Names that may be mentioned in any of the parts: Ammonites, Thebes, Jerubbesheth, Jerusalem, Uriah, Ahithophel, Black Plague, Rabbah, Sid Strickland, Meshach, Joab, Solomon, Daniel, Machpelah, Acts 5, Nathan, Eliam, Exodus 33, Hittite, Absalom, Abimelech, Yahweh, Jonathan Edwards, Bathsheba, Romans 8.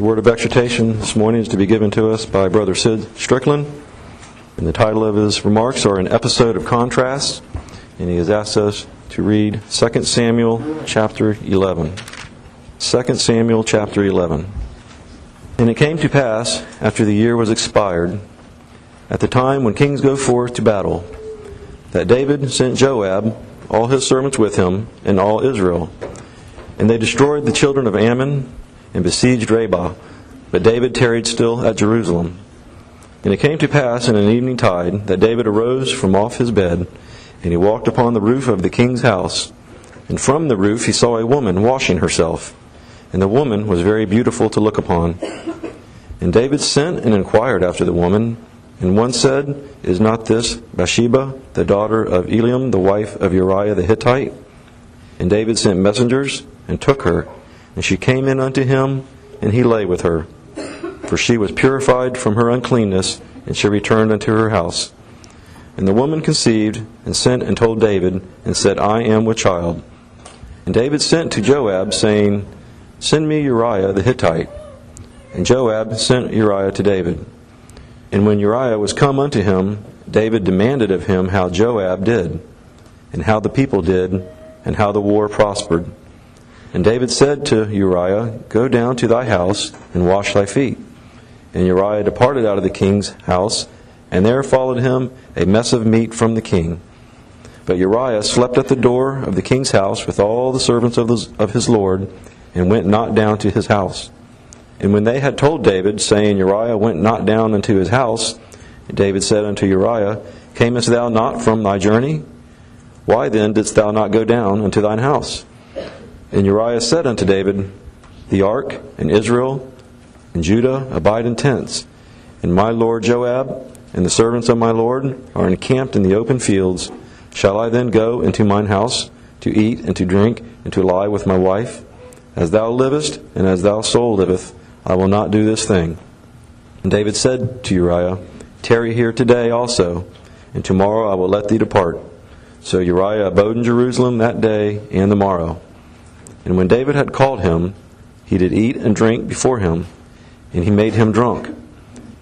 The word of exhortation this morning is to be given to us by Brother Sid Strickland. And the title of his remarks are An Episode of Contrast. And he has asked us to read 2 Samuel chapter 11. 2 Samuel chapter 11. And it came to pass, after the year was expired, at the time when kings go forth to battle, that David sent Joab, all his servants with him, and all Israel. And they destroyed the children of Ammon, and besieged Rabbah. But David tarried still at Jerusalem. And it came to pass in an evening tide, that David arose from off his bed, and he walked upon the roof of the king's house. And from the roof he saw a woman washing herself. And the woman was very beautiful to look upon. And David sent and inquired after the woman. And one said, Is not this Bathsheba, the daughter of Eliam, the wife of Uriah the Hittite? And David sent messengers, and took her. And she came in unto him, and he lay with her. For she was purified from her uncleanness, and she returned unto her house. And the woman conceived, and sent and told David, and said, I am with child. And David sent to Joab, saying, Send me Uriah the Hittite. And Joab sent Uriah to David. And when Uriah was come unto him, David demanded of him how Joab did, and how the people did, and how the war prospered. And David said to Uriah, Go down to thy house, and wash thy feet. And Uriah departed out of the king's house, and there followed him a mess of meat from the king. But Uriah slept at the door of the king's house with all the servants of his lord, and went not down to his house. And when they had told David, saying, Uriah went not down unto his house, David said unto Uriah, Camest thou not from thy journey? Why then didst thou not go down unto thine house? And Uriah said unto David, The ark, and Israel, and Judah abide in tents, and my lord Joab, and the servants of my lord, are encamped in the open fields. Shall I then go into mine house, to eat, and to drink, and to lie with my wife? As thou livest, and as thy soul liveth, I will not do this thing. And David said to Uriah, Tarry here today also, and tomorrow I will let thee depart. So Uriah abode in Jerusalem that day and the morrow. And when David had called him, he did eat and drink before him, and he made him drunk.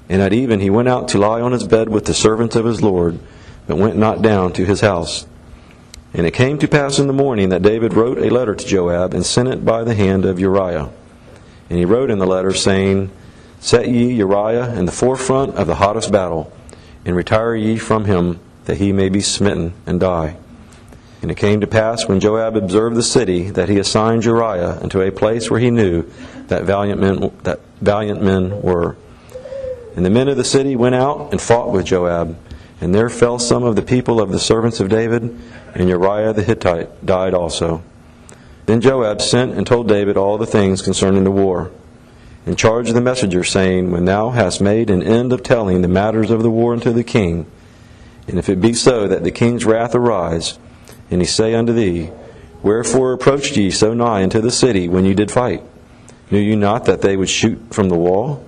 And at even he went out to lie on his bed with the servants of his lord, but went not down to his house. And it came to pass in the morning that David wrote a letter to Joab, and sent it by the hand of Uriah. And he wrote in the letter, saying, Set ye Uriah in the forefront of the hottest battle, and retire ye from him, that he may be smitten and die. And it came to pass, when Joab observed the city, that he assigned Uriah unto a place where he knew that valiant men were. And the men of the city went out and fought with Joab. And there fell some of the people of the servants of David, and Uriah the Hittite died also. Then Joab sent and told David all the things concerning the war, and charged the messenger, saying, When thou hast made an end of telling the matters of the war unto the king, and if it be so that the king's wrath arise, and he say unto thee, Wherefore approached ye so nigh unto the city when ye did fight? Knew ye not that they would shoot from the wall?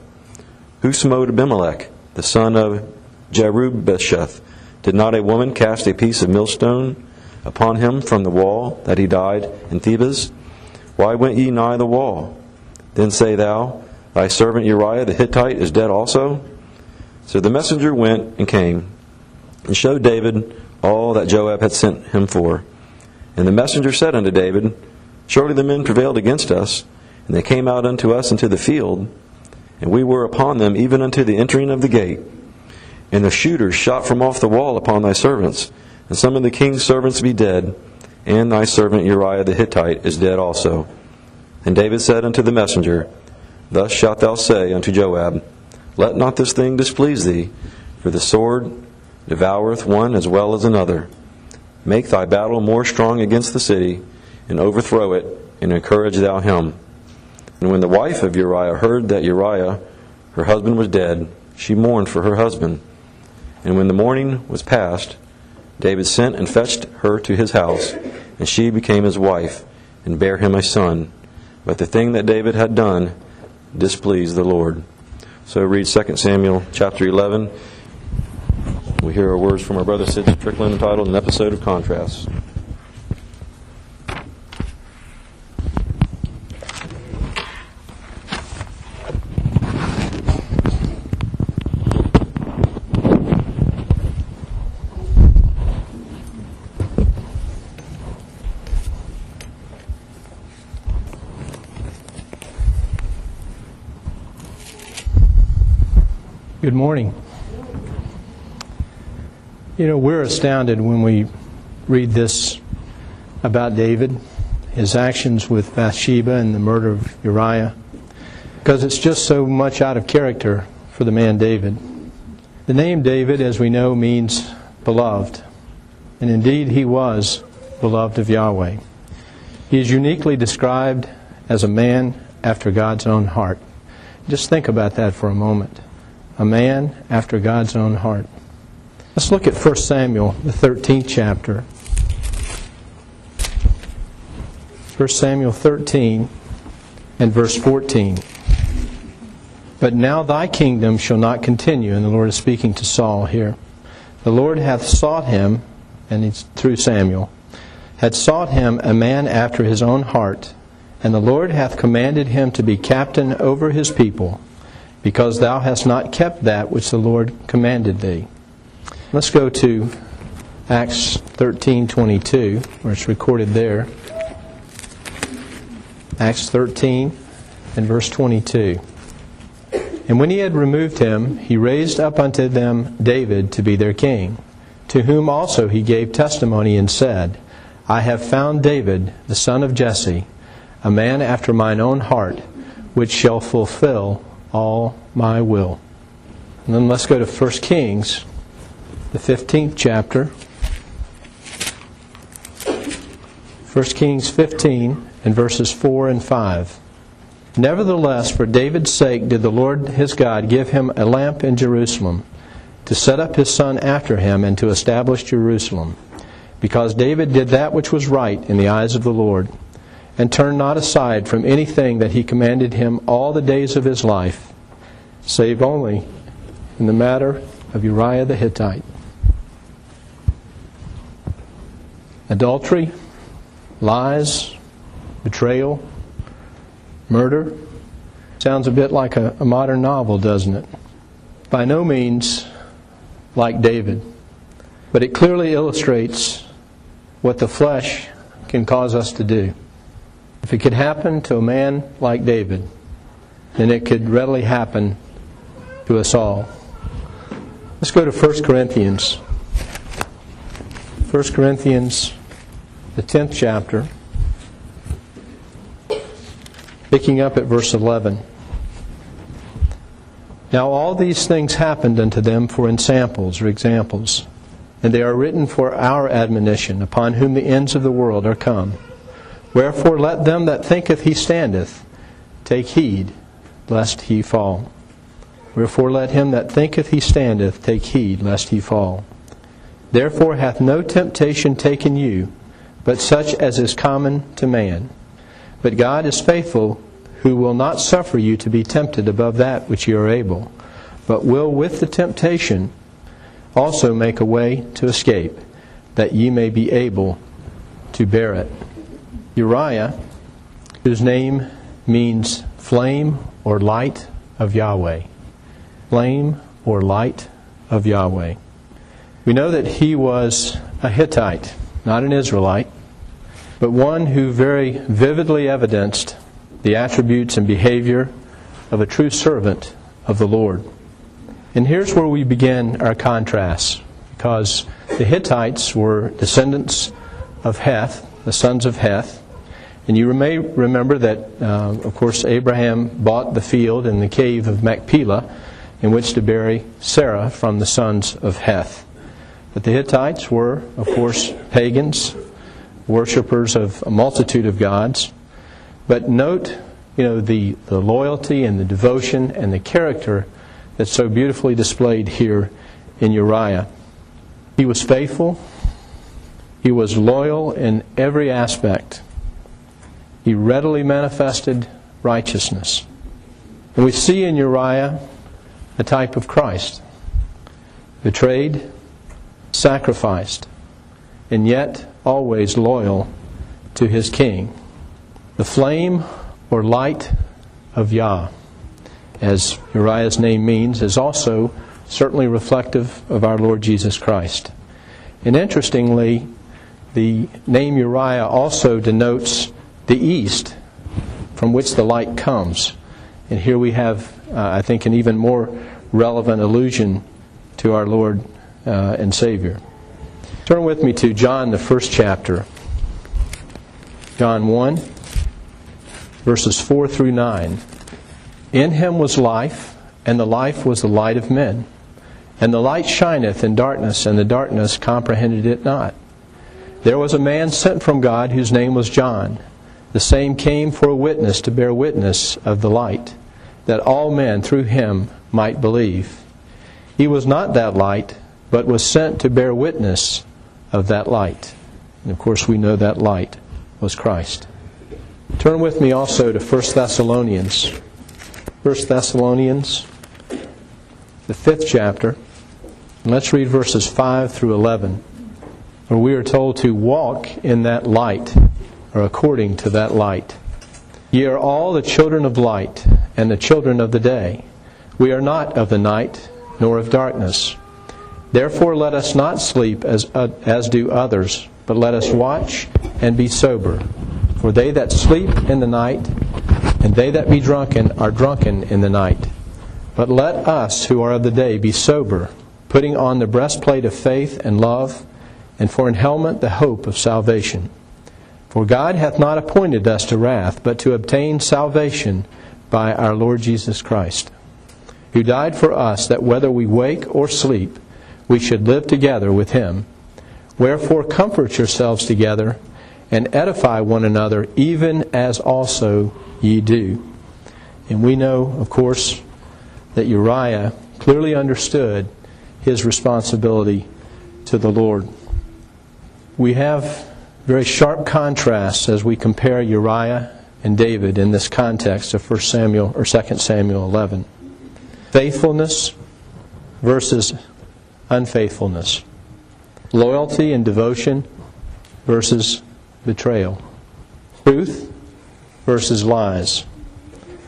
Who smote Abimelech, the son of Jerubbesheth? Did not a woman cast a piece of millstone upon him from the wall, that he died in Thebes? Why went ye nigh the wall? Then say thou, Thy servant Uriah the Hittite is dead also? So the messenger went and came, and showed David all that Joab had sent him for. And the messenger said unto David, Surely the men prevailed against us, and they came out unto us into the field, and we were upon them even unto the entering of the gate. And the shooters shot from off the wall upon thy servants, and some of the king's servants be dead, and thy servant Uriah the Hittite is dead also. And David said unto the messenger, Thus shalt thou say unto Joab, Let not this thing displease thee, for the sword devoureth one as well as another. Make thy battle more strong against the city, and overthrow it, and encourage thou him. And when the wife of Uriah heard that Uriah, her husband, was dead, she mourned for her husband. And when the morning was past, David sent and fetched her to his house, and she became his wife, and bare him a son. But the thing that David had done displeased the Lord. So read 2 Samuel chapter 11. We hear our words from our brother Sid Strickland, entitled An Episode of Contrast. Good morning. You know, we're astounded when we read this about David, his actions with Bathsheba and the murder of Uriah, because it's just so much out of character for the man David. The name David, as we know, means beloved. And indeed, he was beloved of Yahweh. He is uniquely described as a man after God's own heart. Just think about that for a moment. A man after God's own heart. Let's look at 1 Samuel, the 13th chapter. 1 Samuel 13 and verse 14. But now thy kingdom shall not continue. And the Lord is speaking to Saul here. The Lord hath sought him, and it's through Samuel, had sought him a man after his own heart, and the Lord hath commanded him to be captain over his people, because thou hast not kept that which the Lord commanded thee. Let's go to Acts 13:22, where it's recorded there. Acts 13 and verse 22. And when he had removed him, he raised up unto them David to be their king, to whom also he gave testimony and said, I have found David, the son of Jesse, a man after mine own heart, which shall fulfill all my will. And then let's go to 1 Kings, the 15th chapter. 1 Kings 15 and verses 4 and 5. Nevertheless, for David's sake did the Lord his God give him a lamp in Jerusalem, to set up his son after him, and to establish Jerusalem. Because David did that which was right in the eyes of the Lord, and turned not aside from anything that he commanded him all the days of his life, save only in the matter of Uriah the Hittite. Adultery, lies, betrayal, murder. Sounds a bit like a modern novel, doesn't it? By no means like David. But it clearly illustrates what the flesh can cause us to do. If it could happen to a man like David, then it could readily happen to us all. Let's go to 1 Corinthians. 1 Corinthians, the 10th chapter, picking up at verse 11. Now all these things happened unto them for ensamples, or examples, and they are written for our admonition, upon whom the ends of the world are come. Wherefore let them that thinketh he standeth take heed, lest he fall. Wherefore let him that thinketh he standeth take heed, lest he fall. Therefore hath no temptation taken you, but such as is common to man. But God is faithful, who will not suffer you to be tempted above that which you are able, but will with the temptation also make a way to escape, that ye may be able to bear it. Uriah, whose name means flame or light of Yahweh. Flame or light of Yahweh. We know that he was a Hittite, not an Israelite, but one who very vividly evidenced the attributes and behavior of a true servant of the Lord. And here's where we begin our contrasts, because the Hittites were descendants of Heth, the sons of Heth. And you may remember that, of course, Abraham bought the field in the cave of Machpelah in which to bury Sarah from the sons of Heth. But the Hittites were, of course, pagans, worshippers of a multitude of gods. But note, you know, the loyalty and the devotion and the character that's so beautifully displayed here in Uriah. He was faithful. He was loyal in every aspect. He readily manifested righteousness. And we see in Uriah a type of Christ. Betrayed, sacrificed, and yet always loyal to his king. The flame or light of Yah, as Uriah's name means, is also certainly reflective of our Lord Jesus Christ. And interestingly, the name Uriah also denotes the east from which the light comes. And here we have, I think, an even more relevant allusion to our Lord and Savior. Turn with me to John, the first chapter. John 1, verses 4 through 9. In him was life, and the life was the light of men. And the light shineth in darkness, and the darkness comprehended it not. There was a man sent from God whose name was John. The same came for a witness to bear witness of the light, that all men through him might believe. He was not that light, but was sent to bear witness of that light. And of course we know that light was Christ. Turn with me also to 1 Thessalonians. 1 Thessalonians, the 5th chapter. And let's read verses 5 through 11. Where we are told to walk in that light, or according to that light. Ye are all the children of light, and the children of the day. We are not of the night, nor of darkness. Therefore let us not sleep as do others, but let us watch and be sober. For they that sleep in the night, and they that be drunken, are drunken in the night. But let us who are of the day be sober, putting on the breastplate of faith and love, and for an helmet the hope of salvation. For God hath not appointed us to wrath, but to obtain salvation by our Lord Jesus Christ, who died for us, that whether we wake or sleep, we should live together with him. Wherefore comfort yourselves together, and edify one another, even as also ye do. And we know, of course, that Uriah clearly understood his responsibility to the Lord. We have very sharp contrasts as we compare Uriah and David in this context of 1 Samuel or 2 Samuel 11. Faithfulness versus unfaithfulness. Loyalty and devotion versus betrayal. Truth versus lies.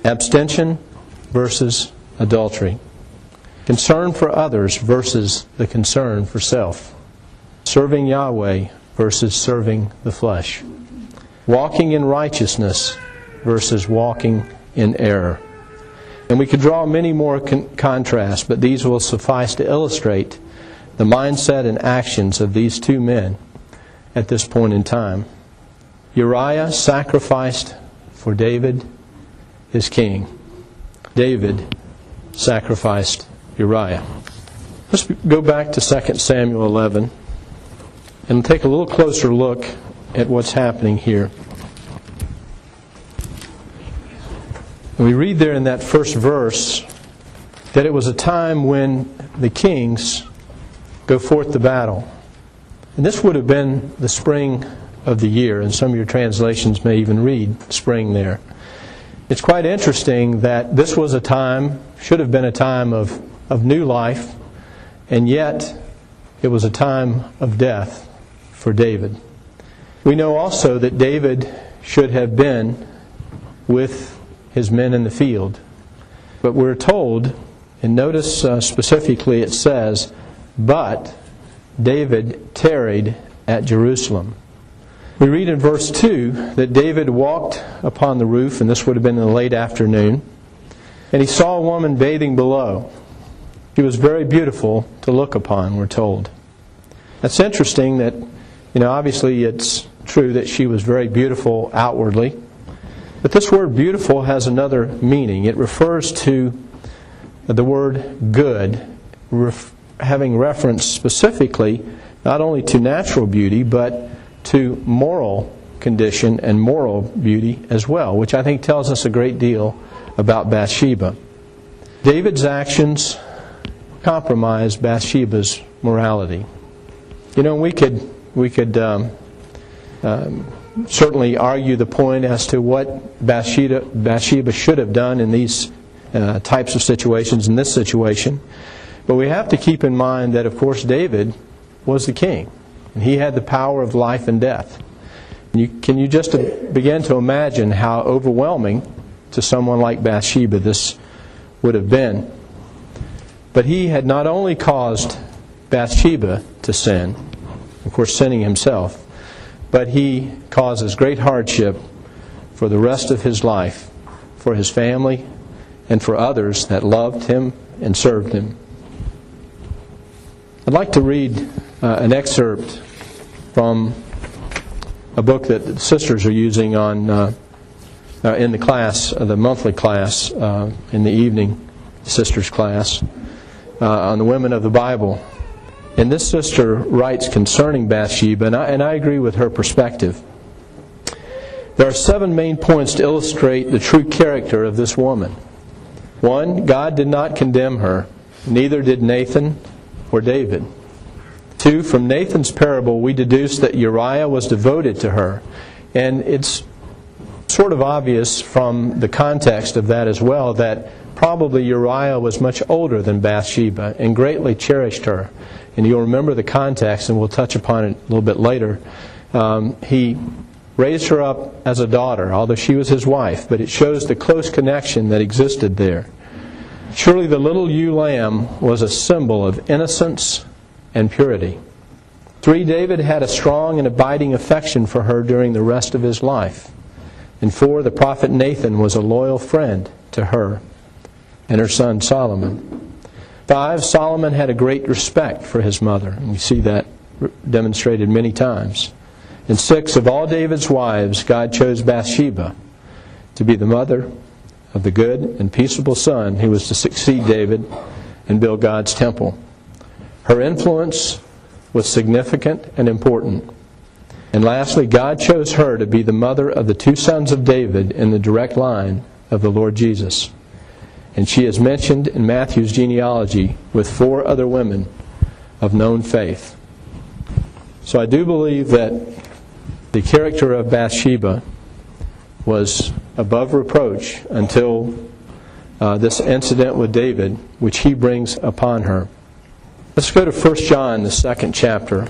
Abstention versus adultery. Concern for others versus the concern for self. Serving Yahweh versus serving the flesh. Walking in righteousness versus walking in error. And we could draw many more contrasts, but these will suffice to illustrate the mindset and actions of these two men at this point in time. Uriah sacrificed for David, his king. David sacrificed Uriah. Let's go back to 2 Samuel 11. And take a little closer look at what's happening here. We read there in that first verse that it was a time when the kings go forth to battle. And this would have been the spring of the year, and some of your translations may even read spring there. It's quite interesting that this was a time, should have been a time of new life, and yet it was a time of death for David. We know also that David should have been with his men in the field. But we're told, and notice specifically it says, but David tarried at Jerusalem. We read in verse 2 that David walked upon the roof, and this would have been in the late afternoon, and he saw a woman bathing below. She was very beautiful to look upon, we're told. That's interesting that, obviously it's true that she was very beautiful outwardly. But this word beautiful has another meaning. It refers to the word good, having reference specifically not only to natural beauty, but to moral condition and moral beauty as well, which I think tells us a great deal about Bathsheba. David's actions compromise Bathsheba's morality. We could certainly argue the point as to what Bathsheba should have done in these types of situations, in this situation. But we have to keep in mind that, of course, David was the king. And he had the power of life and death. And can you just begin to imagine how overwhelming to someone like Bathsheba this would have been? But he had not only caused Bathsheba to sin, of course sinning himself, but he causes great hardship for the rest of his life, for his family, and for others that loved him and served him. I'd like to read an excerpt from a book that the sisters are using on in the class, the monthly class in the evening, sisters class, on the women of the Bible. And this sister writes concerning Bathsheba, and I agree with her perspective. There are 7 main points to illustrate the true character of this woman. 1, God did not condemn her, neither did Nathan or David. 2, from Nathan's parable we deduce that Uriah was devoted to her. And it's sort of obvious from the context of that as well that probably Uriah was much older than Bathsheba and greatly cherished her. And you'll remember the context, and we'll touch upon it a little bit later. He raised her up as a daughter, although she was his wife, but it shows the close connection that existed there. Surely the little ewe lamb was a symbol of innocence and purity. 3, David had a strong and abiding affection for her during the rest of his life. And 4, the prophet Nathan was a loyal friend to her and her son Solomon. 5, Solomon had a great respect for his mother, and we see that demonstrated many times. And 6, of all David's wives, God chose Bathsheba to be the mother of the good and peaceable son who was to succeed David and build God's temple. Her influence was significant and important. And lastly, God chose her to be the mother of the 2 sons of David in the direct line of the Lord Jesus. And she is mentioned in Matthew's genealogy with 4 other women of known faith. So I do believe that the character of Bathsheba was above reproach until this incident with David, which he brings upon her. Let's go to 1 John, the 2nd chapter.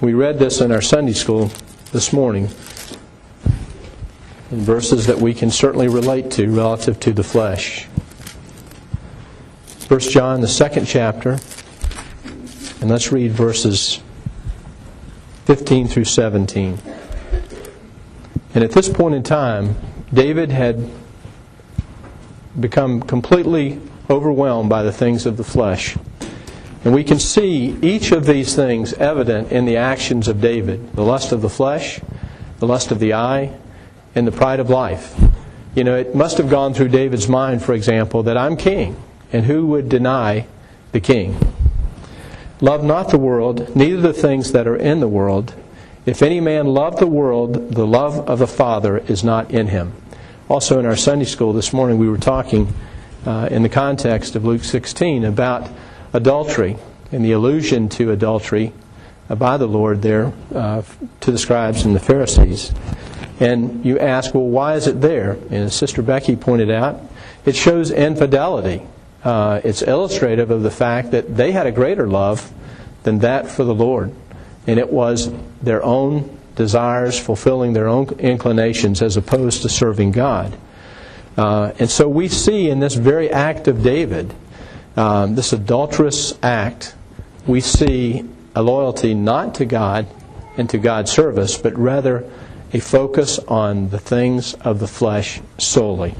We read this in our Sunday school this morning, in verses that we can certainly relate to relative to the flesh. 1 John, the 2nd chapter, and let's read verses 15 through 17. And at this point in time, David had become completely overwhelmed by the things of the flesh. And we can see each of these things evident in the actions of David. The lust of the flesh, the lust of the eye, and the pride of life. You know, it must have gone through David's mind, for example, that I'm king, and who would deny the king? Love not the world, neither the things that are in the world. If any man love the world, the love of the Father is not in him. Also in our Sunday school this morning, we were talking in the context of Luke 16 about adultery and the allusion to adultery by the Lord there to the scribes and the Pharisees. And you ask, well, why is it there? And as Sister Becky pointed out, it shows infidelity. It's illustrative of the fact that they had a greater love than that for the Lord. And it was their own desires, fulfilling their own inclinations as opposed to serving God. And so we see in this very act of David, this adulterous act, we see a loyalty not to God and to God's service, but rather a focus on the things of the flesh solely.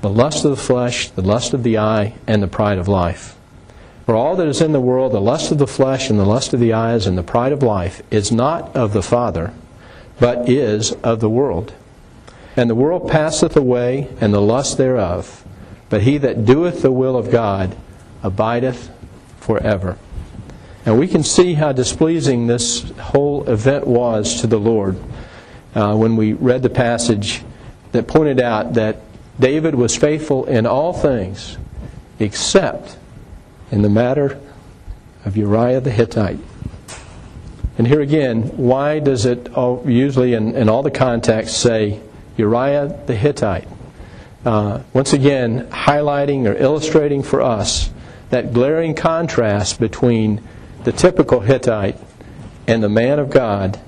The lust of the flesh, the lust of the eye, and the pride of life. For all that is in the world, the lust of the flesh and the lust of the eyes and the pride of life is not of the Father, but is of the world. And the world passeth away, and the lust thereof. But he that doeth the will of God abideth forever. And we can see how displeasing this whole event was to the Lord when we read the passage that pointed out that David was faithful in all things except in the matter of Uriah the Hittite. And here again, why does it usually in all the contexts say Uriah the Hittite? Once again, highlighting or illustrating for us that glaring contrast between the typical Hittite and the man of God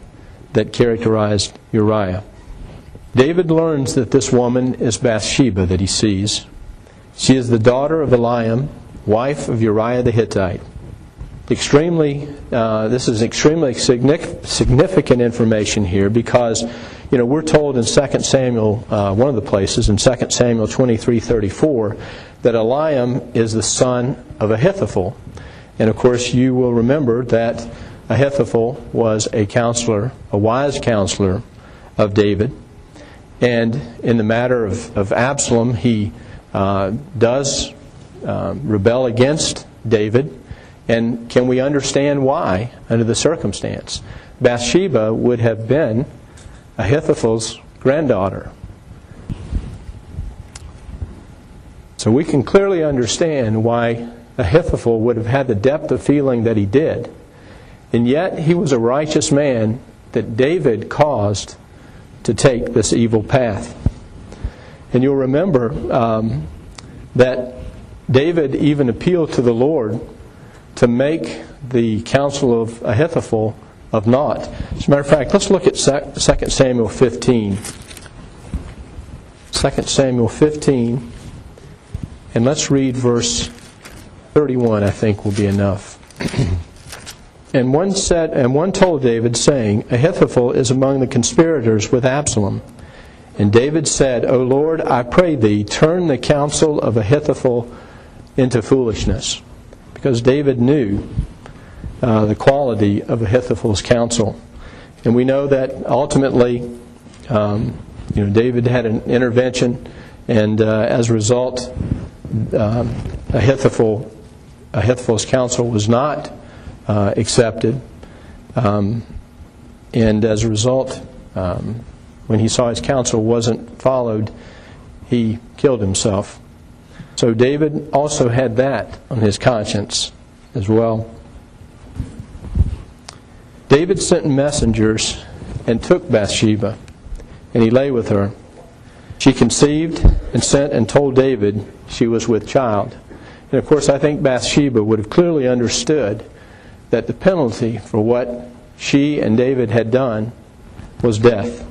that characterized Uriah. David learns that this woman is Bathsheba that he sees. She is the daughter of Eliam, wife of Uriah the Hittite. This is extremely significant information here because, you know, we're told in 2 Samuel, one of the places, in 2 Samuel 23:34, that Eliam is the son of Ahithophel. And of course, you will remember that Ahithophel was a counselor, a wise counselor of David. And in the matter of Absalom, he does rebel against David. And can we understand why under the circumstance? Bathsheba would have been Ahithophel's granddaughter. So we can clearly understand why Ahithophel would have had the depth of feeling that he did. And yet he was a righteous man that David caused to take this evil path. And you'll remember that David even appealed to the Lord to make the counsel of Ahithophel of naught. As a matter of fact, let's look at 2 Samuel 15. 2 Samuel 15, and let's read verse 31, I think, will be enough. And one told David, saying, Ahithophel is among the conspirators with Absalom. And David said, O Lord, I pray thee, turn the counsel of Ahithophel into foolishness. Because David knew the quality of Ahithophel's counsel. And we know that ultimately, David had an intervention, and as a result, Ahithophel's counsel was not accepted, and as a result, when he saw his counsel wasn't followed, he killed himself. So David also had that on his conscience as well. David sent messengers and took Bathsheba, and he lay with her. She conceived and sent and told David she was with child. And of course, I think Bathsheba would have clearly understood that the penalty for what she and David had done was death.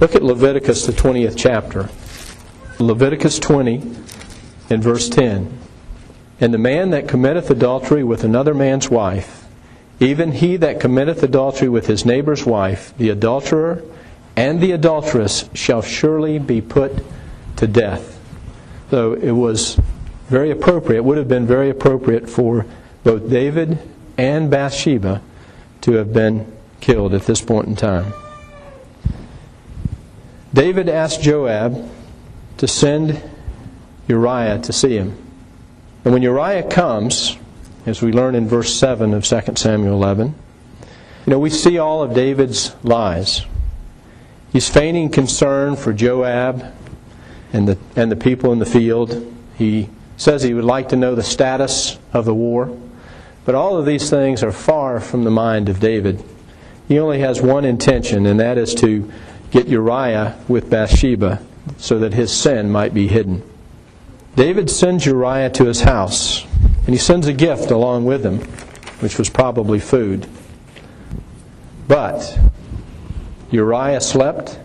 Look at Leviticus, the 20th chapter. Leviticus 20 and verse 10. And the man that committeth adultery with another man's wife, even he that committeth adultery with his neighbor's wife, the adulterer and the adulteress shall surely be put to death. So it was very appropriate, would have been very appropriate for both David and Bathsheba to have been killed at this point in time. David asked Joab to send Uriah to see him. And when Uriah comes, as we learn in verse 7 of 2 Samuel 11, we see all of David's lies. He's feigning concern for Joab and the people in the field. He says he would like to know the status of the war. But all of these things are far from the mind of David. He only has one intention, and that is to get Uriah with Bathsheba so that his sin might be hidden. David sends Uriah to his house, and he sends a gift along with him, which was probably food. But Uriah slept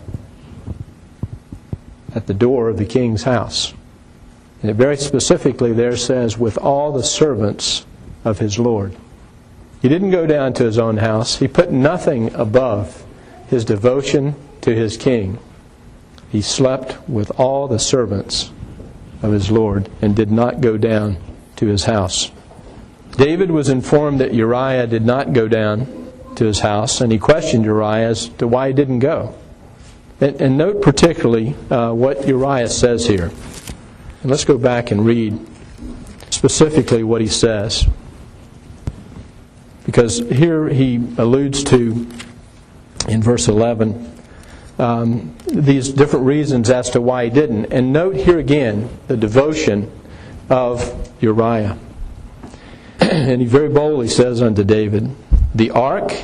at the door of the king's house. And it very specifically there says, with all the servants of his Lord. He didn't go down to his own house. He put nothing above his devotion to his king. He slept with all the servants of his Lord and did not go down to his house. David was informed that Uriah did not go down to his house, and he questioned Uriah as to why he didn't go. And note particularly what Uriah says here. And let's go back and read specifically what he says. Because here he alludes to, in verse 11, these different reasons as to why he didn't. And note here again the devotion of Uriah. And he very boldly says unto David, the ark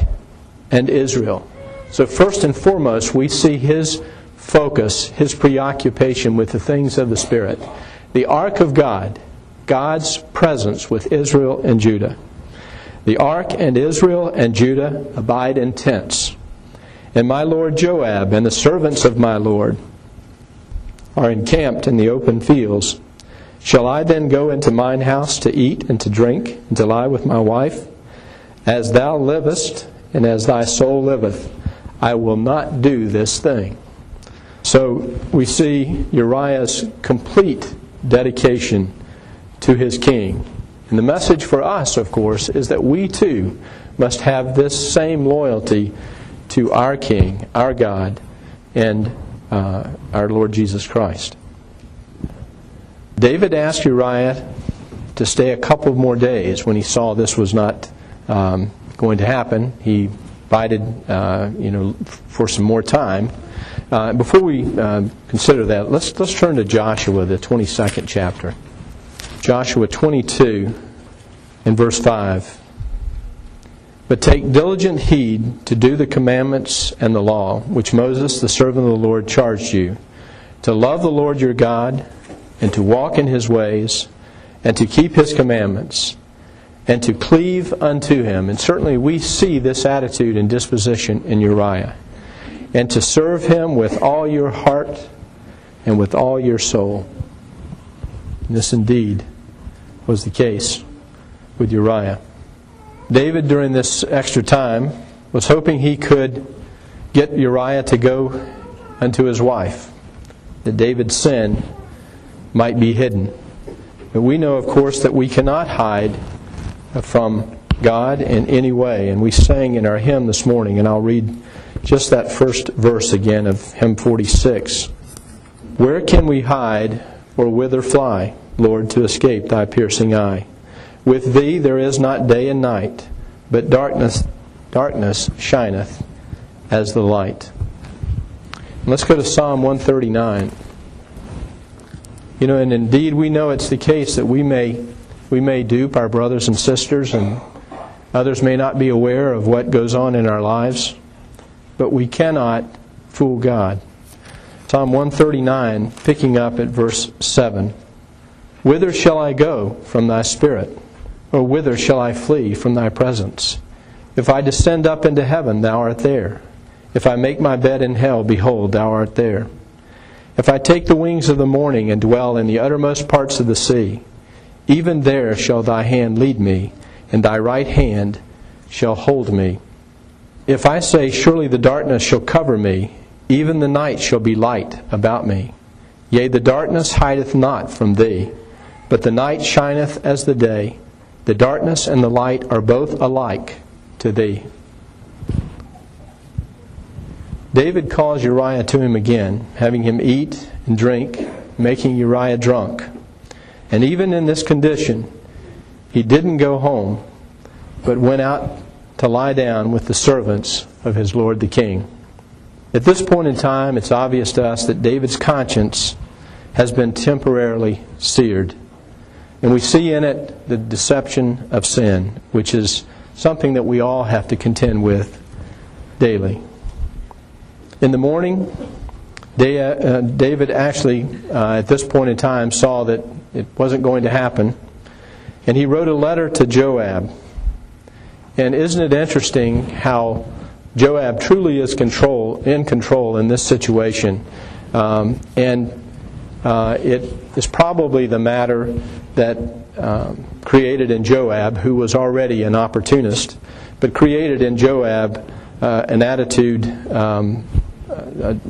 and Israel. So first and foremost, we see his focus, his preoccupation with the things of the Spirit. The ark of God, God's presence with Israel and Judah. The ark and Israel and Judah abide in tents. And my lord Joab and the servants of my lord are encamped in the open fields. Shall I then go into mine house to eat and to drink and to lie with my wife? As thou livest and as thy soul liveth, I will not do this thing. So we see Uriah's complete dedication to his king. And the message for us, of course, is that we too must have this same loyalty to our King, our God, and our Lord Jesus Christ. David asked Uriah to stay a couple more days. When he saw this was not going to happen, he bided, for some more time. Before we consider that, let's turn to Joshua, the 22nd chapter. Joshua 22 and verse 5. But take diligent heed to do the commandments and the law, which Moses, the servant of the Lord, charged you, to love the Lord your God, and to walk in his ways, and to keep his commandments, and to cleave unto him. And certainly we see this attitude and disposition in Uriah. And to serve him with all your heart and with all your soul. And this indeed was the case with Uriah. David, during this extra time, was hoping he could get Uriah to go unto his wife, that David's sin might be hidden. But we know, of course, that we cannot hide from God in any way. And we sang in our hymn this morning, and I'll read just that first verse again of hymn 46. Where can we hide or whither fly, Lord, to escape thy piercing eye? With thee there is not day and night, but darkness shineth as the light. And let's go to Psalm 139. And indeed we know it's the case that we may dupe our brothers and sisters, and others may not be aware of what goes on in our lives, but we cannot fool God. Psalm 139, picking up at verse 7. Whither shall I go from thy spirit? Or whither shall I flee from thy presence? If I descend up into heaven, thou art there. If I make my bed in hell, behold, thou art there. If I take the wings of the morning and dwell in the uttermost parts of the sea, even there shall thy hand lead me, and thy right hand shall hold me. If I say, surely the darkness shall cover me, even the night shall be light about me. Yea, the darkness hideth not from thee, but the night shineth as the day. The darkness and the light are both alike to thee. David calls Uriah to him again, having him eat and drink, making Uriah drunk. And even in this condition, he didn't go home, but went out to lie down with the servants of his lord the king. At this point in time, it's obvious to us that David's conscience has been temporarily seared. And we see in it the deception of sin, which is something that we all have to contend with daily. In the morning, David actually, at this point in time, saw that it wasn't going to happen. And he wrote a letter to Joab. And isn't it interesting how Joab truly is in control in this situation? It is probably the matter that created in Joab, who was already an opportunist, but created in Joab an attitude, a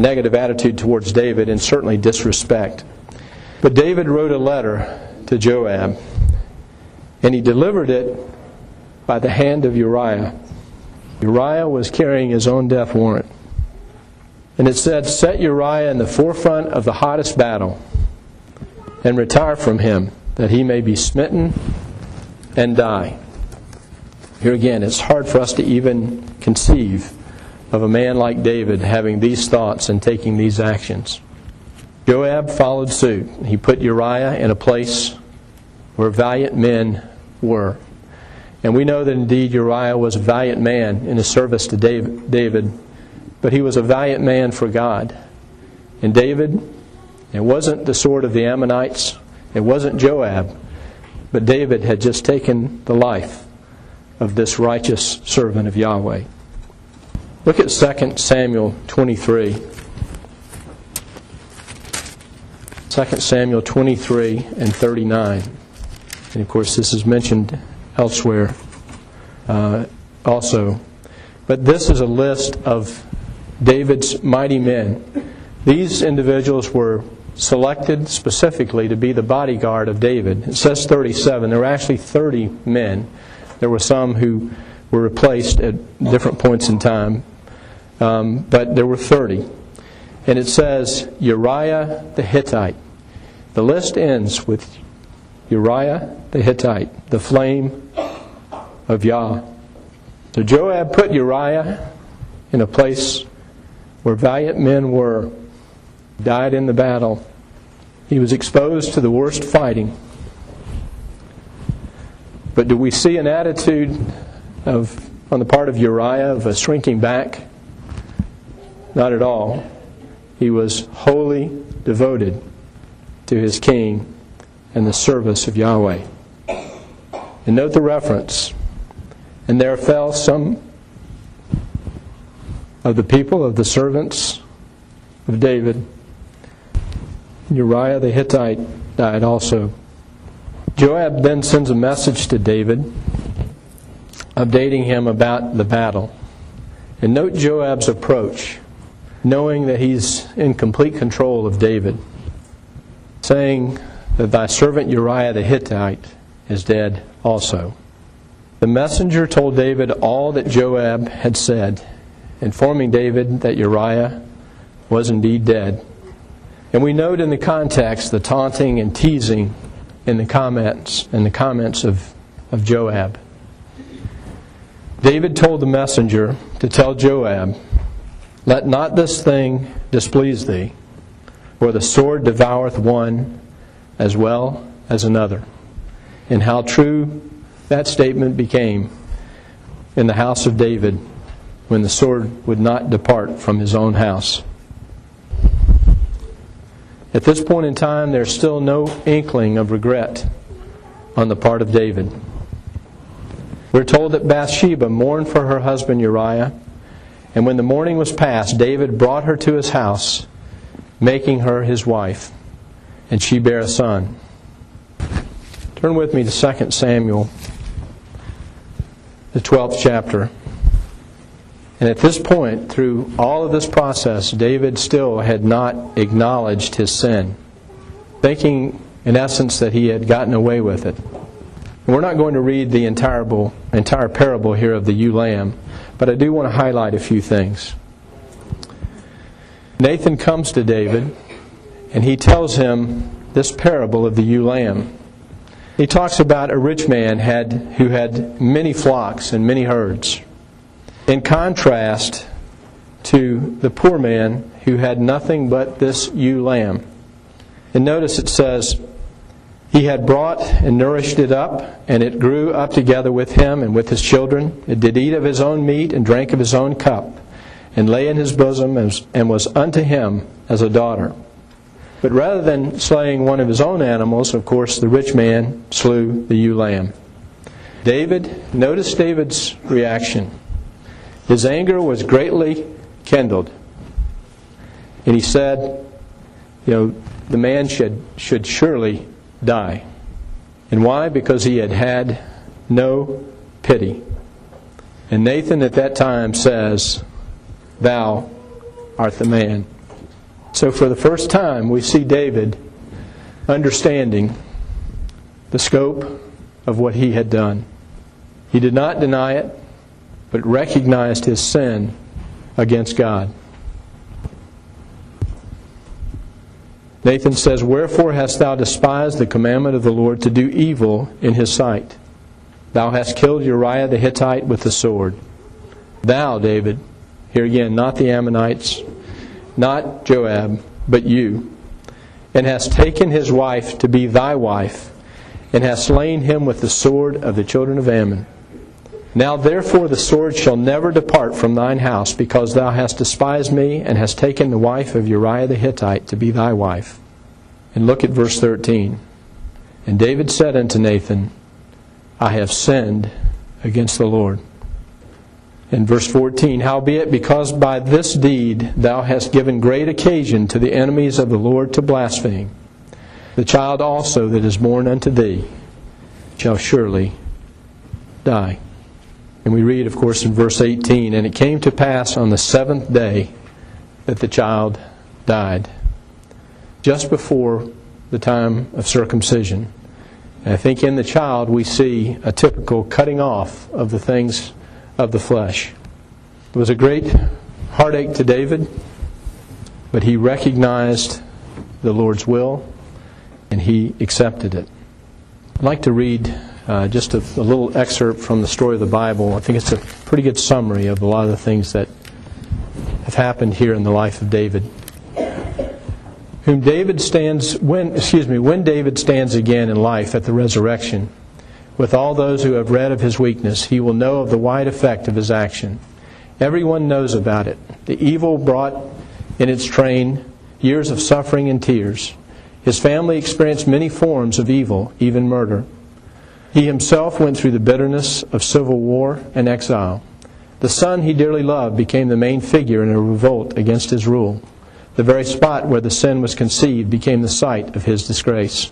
negative attitude towards David, and certainly disrespect. But David wrote a letter to Joab, and he delivered it by the hand of Uriah. Uriah was carrying his own death warrant. And it said, set Uriah in the forefront of the hottest battle, and retire from him, that he may be smitten and die. Here again, it's hard for us to even conceive of a man like David having these thoughts and taking these actions. Joab followed suit. He put Uriah in a place where valiant men were. And we know that indeed Uriah was a valiant man in his service to David, but he was a valiant man for God. And David, it wasn't the sword of the Ammonites, it wasn't Joab, but David had just taken the life of this righteous servant of Yahweh. Look at 2 Samuel 23. 2 Samuel 23 and 39. And of course this is mentioned elsewhere also. But this is a list of David's mighty men. These individuals were selected specifically to be the bodyguard of David. It says 37. There were actually 30 men. There were some who were replaced at different points in time. But there were 30. And it says Uriah the Hittite. The list ends with Uriah the Hittite, the flame of Yah. So Joab put Uriah in a place where valiant men were, died in the battle. He was exposed to the worst fighting. But do we see an attitude on the part of Uriah of a shrinking back? Not at all. He was wholly devoted to his king and the service of Yahweh. And note the reference. And there fell some of the people, of the servants of David. Uriah the Hittite died also. Joab then sends a message to David, updating him about the battle. And note Joab's approach, knowing that he's in complete control of David, saying that thy servant Uriah the Hittite is dead also. The messenger told David all that Joab had said, informing David that Uriah was indeed dead. And we note in the context the taunting and teasing in the comments of Joab. David told the messenger to tell Joab, let not this thing displease thee, for the sword devoureth one as well as another. And how true that statement became in the house of David, when the sword would not depart from his own house. At this point in time, there's still no inkling of regret on the part of David. We're told that Bathsheba mourned for her husband Uriah, and when the mourning was past, David brought her to his house, making her his wife, and she bare a son. Turn with me to 2 Samuel, the 12th chapter. And at this point, through all of this process, David still had not acknowledged his sin, thinking, in essence, that he had gotten away with it. And we're not going to read the entire parable here of the ewe lamb, but I do want to highlight a few things. Nathan comes to David, and he tells him this parable of the ewe lamb. He talks about a rich man who had many flocks and many herds, in contrast to the poor man who had nothing but this ewe lamb. And notice it says, he had brought and nourished it up, and it grew up together with him and with his children. It did eat of his own meat and drank of his own cup, and lay in his bosom, and was unto him as a daughter. But rather than slaying one of his own animals, of course, the rich man slew the ewe lamb. Notice David's reaction. His anger was greatly kindled. And he said, the man should surely die. And why? Because he had no pity. And Nathan at that time says, thou art the man. So for the first time we see David understanding the scope of what he had done. He did not deny it, but recognized his sin against God. Nathan says, wherefore hast thou despised the commandment of the Lord to do evil in his sight? Thou hast killed Uriah the Hittite with the sword. Thou, David, here again, not the Ammonites, not Joab, but you, and hast taken his wife to be thy wife, and hast slain him with the sword of the children of Ammon. Now therefore the sword shall never depart from thine house, because thou hast despised me, and hast taken the wife of Uriah the Hittite to be thy wife. And look at verse 13. And David said unto Nathan, I have sinned against the Lord. In verse 14, howbeit, because by this deed thou hast given great occasion to the enemies of the Lord to blaspheme, the child also that is born unto thee shall surely die. And we read, of course, in verse 18, and it came to pass on the 7th day that the child died. just before the time of circumcision. And I think in the child we see a typical cutting off of the things of the flesh. It was a great heartache to David, but he recognized the Lord's will and he accepted it. I'd like to read just a little excerpt from the story of the Bible. I think it's a pretty good summary of a lot of the things that have happened here in the life of David. When David stands again in life at the resurrection, with all those who have read of his weakness, he will know of the wide effect of his action. Everyone knows about it. The evil brought in its train years of suffering and tears. His family experienced many forms of evil, even murder. He himself went through the bitterness of civil war and exile. The son he dearly loved became the main figure in a revolt against his rule. The very spot where the sin was conceived became the site of his disgrace.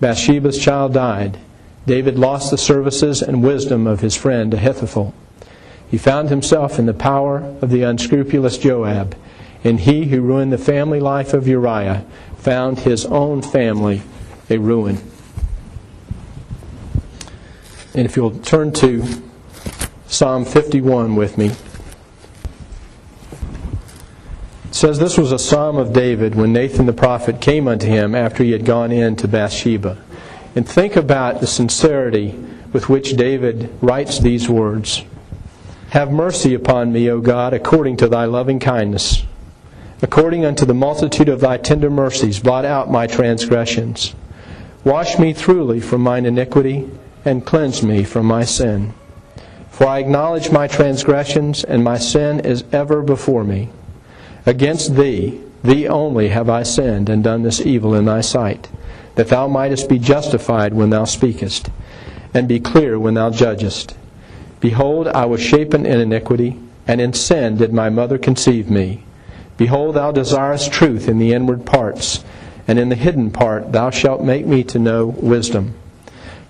Bathsheba's child died. David lost the services and wisdom of his friend Ahithophel. He found himself in the power of the unscrupulous Joab, and he who ruined the family life of Uriah found his own family a ruin. And if you'll turn to Psalm 51 with me. It says, "This was a psalm of David when Nathan the prophet came unto him after he had gone in to Bathsheba." And think about the sincerity with which David writes these words. "Have mercy upon me, O God, according to thy loving kindness. According unto the multitude of thy tender mercies, blot out my transgressions. Wash me thoroughly from mine iniquity, and cleanse me from my sin. For I acknowledge my transgressions, and my sin is ever before me. Against thee, thee only, have I sinned and done this evil in thy sight, that thou mightest be justified when thou speakest, and be clear when thou judgest. Behold, I was shapen in iniquity, and in sin did my mother conceive me. Behold, thou desirest truth in the inward parts, and in the hidden part thou shalt make me to know wisdom.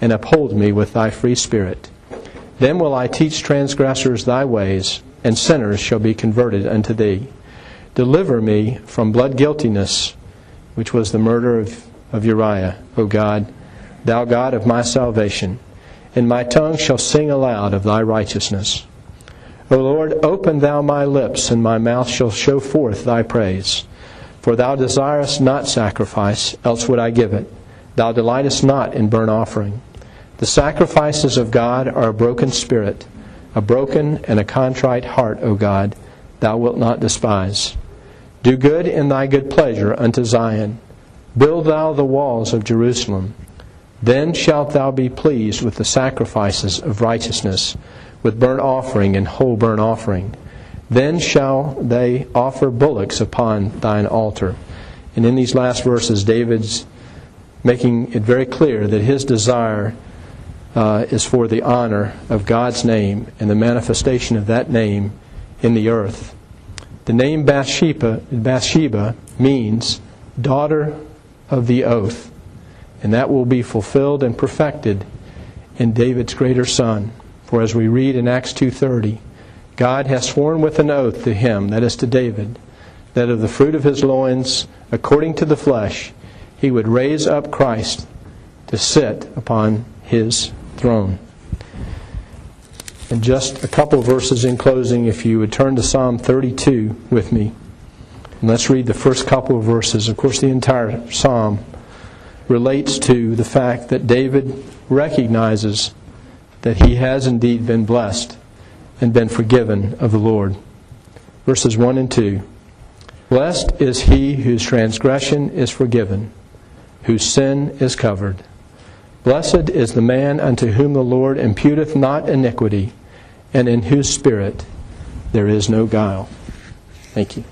and uphold me with thy free spirit. Then will I teach transgressors thy ways, and sinners shall be converted unto thee. Deliver me from blood guiltiness," which was the murder of Uriah, "O God, thou God of my salvation. And my tongue shall sing aloud of thy righteousness. O Lord, open thou my lips, and my mouth shall show forth thy praise. For thou desirest not sacrifice, else would I give it. Thou delightest not in burnt offering. The sacrifices of God are a broken spirit, a broken and a contrite heart, O God, thou wilt not despise. Do good in thy good pleasure unto Zion. Build thou the walls of Jerusalem. Then shalt thou be pleased with the sacrifices of righteousness, with burnt offering and whole burnt offering. Then shall they offer bullocks upon thine altar." And in these last verses, David's making it very clear that his desire is for the honor of God's name and the manifestation of that name in the earth. The name Bathsheba means daughter of the oath. And that will be fulfilled and perfected in David's greater son. For as we read in Acts 2:30, "God has sworn with an oath to him," that is to David, "that of the fruit of his loins, according to the flesh, he would raise up Christ to sit upon his throne." And just a couple of verses in closing, if you would turn to Psalm 32 with me. And let's read the first couple of verses. Of course, the entire psalm relates to the fact that David recognizes that he has indeed been blessed and been forgiven of the Lord. Verses 1 and 2. "Blessed is he whose transgression is forgiven, whose sin is covered. Blessed is the man unto whom the Lord imputeth not iniquity, and in whose spirit there is no guile." Thank you.